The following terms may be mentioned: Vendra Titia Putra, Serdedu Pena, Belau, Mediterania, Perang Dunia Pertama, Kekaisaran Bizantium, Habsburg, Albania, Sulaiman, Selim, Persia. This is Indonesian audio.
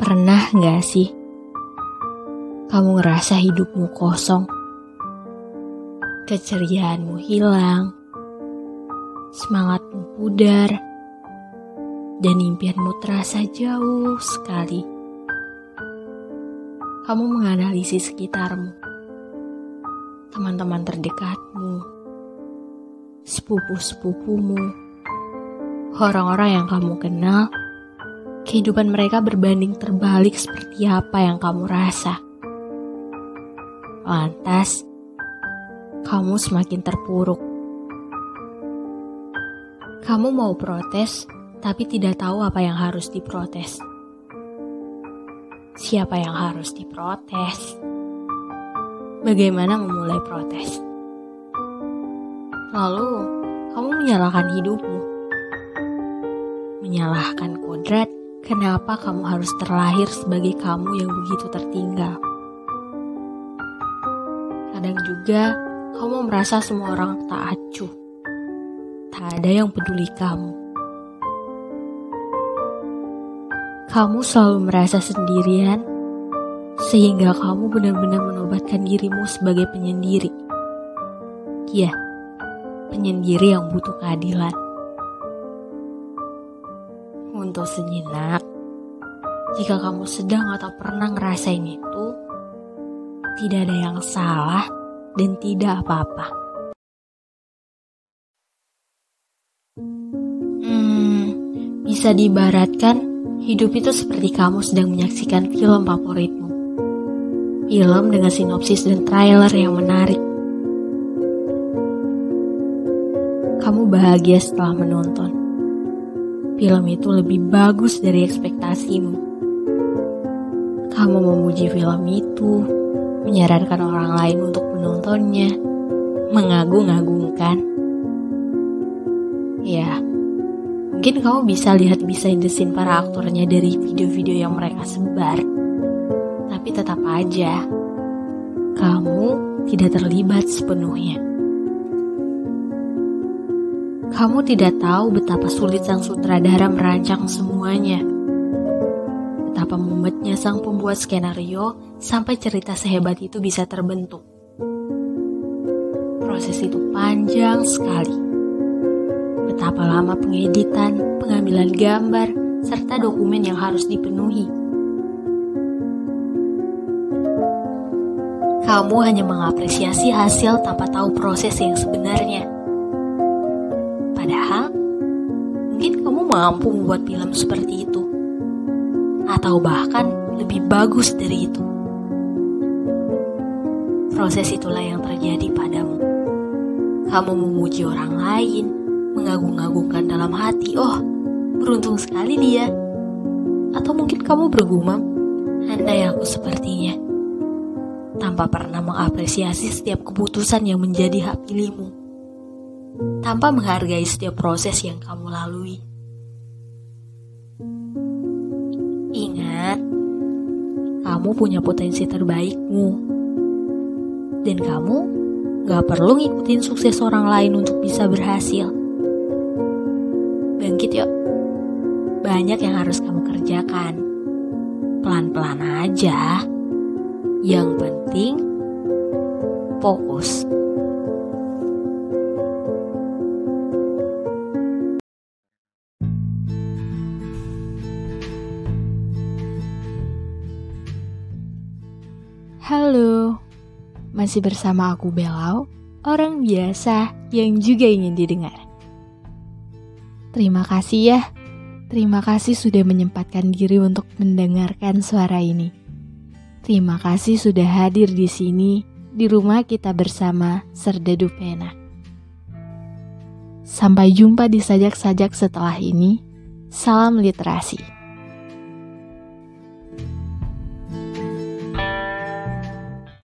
Pernah gak sih kamu ngerasa hidupmu kosong? Keceriaanmu hilang, semangatmu pudar, dan impianmu terasa jauh sekali. Kamu menganalisis sekitarmu, teman-teman terdekatmu, sepupu-sepupumu, orang-orang yang kamu kenal. Kehidupan mereka berbanding terbalik seperti apa yang kamu rasa. Lantas, kamu semakin terpuruk. Kamu mau protes, tapi tidak tahu apa yang harus diprotes. Siapa yang harus diprotes? Bagaimana memulai protes? Lalu, kamu menyalahkan hidupmu. Menyalahkan kodrat. Kenapa kamu harus terlahir sebagai kamu yang begitu tertinggal? Kadang juga kamu merasa semua orang tak acuh. Tak ada yang peduli kamu. Kamu selalu merasa sendirian, sehingga kamu benar-benar menobatkan dirimu sebagai penyendiri. Iya, penyendiri yang butuh keadilan. Untuk sejenak, jika kamu sedang atau pernah ngerasain itu, tidak ada yang salah dan tidak apa-apa. Bisa diibaratkan hidup itu seperti kamu sedang menyaksikan film favoritmu. Film dengan sinopsis dan trailer yang menarik. Kamu bahagia setelah menonton. Film itu lebih bagus dari ekspektasimu. Kamu memuji film itu, menyarankan orang lain untuk menontonnya, mengagung-agungkan. Ya, mungkin kamu bisa lihat behind the scene para aktornya dari video-video yang mereka sebar. Tapi tetap aja, kamu tidak terlibat sepenuhnya. Kamu tidak tahu betapa sulit sang sutradara merancang semuanya. Betapa mumetnya sang pembuat skenario sampai cerita sehebat itu bisa terbentuk. Proses itu panjang sekali. Betapa lama pengeditan, pengambilan gambar, serta dokumen yang harus dipenuhi. Kamu hanya mengapresiasi hasil tanpa tahu proses yang sebenarnya. Padahal, mungkin kamu mampu membuat film seperti itu. Atau bahkan lebih bagus dari itu. Proses itulah yang terjadi padamu. Kamu memuji orang lain, mengagung-agungkan dalam hati, oh, beruntung sekali dia. Atau mungkin kamu bergumam, andai aku sepertinya. Tanpa pernah mengapresiasi setiap keputusan yang menjadi hak pilihmu. Tanpa menghargai setiap proses yang kamu lalui. Ingat, kamu punya potensi terbaikmu. Dan kamu gak perlu ngikutin sukses orang lain untuk bisa berhasil. Bangkit yuk. Banyak yang harus kamu kerjakan. Pelan-pelan aja. Yang penting, fokus. Halo, masih bersama aku Belau, orang biasa yang juga ingin didengar. Terima kasih ya, terima kasih sudah menyempatkan diri untuk mendengarkan suara ini. Terima kasih sudah hadir di sini, di rumah kita bersama Serdedu Pena. Sampai jumpa di sajak-sajak setelah ini, salam literasi.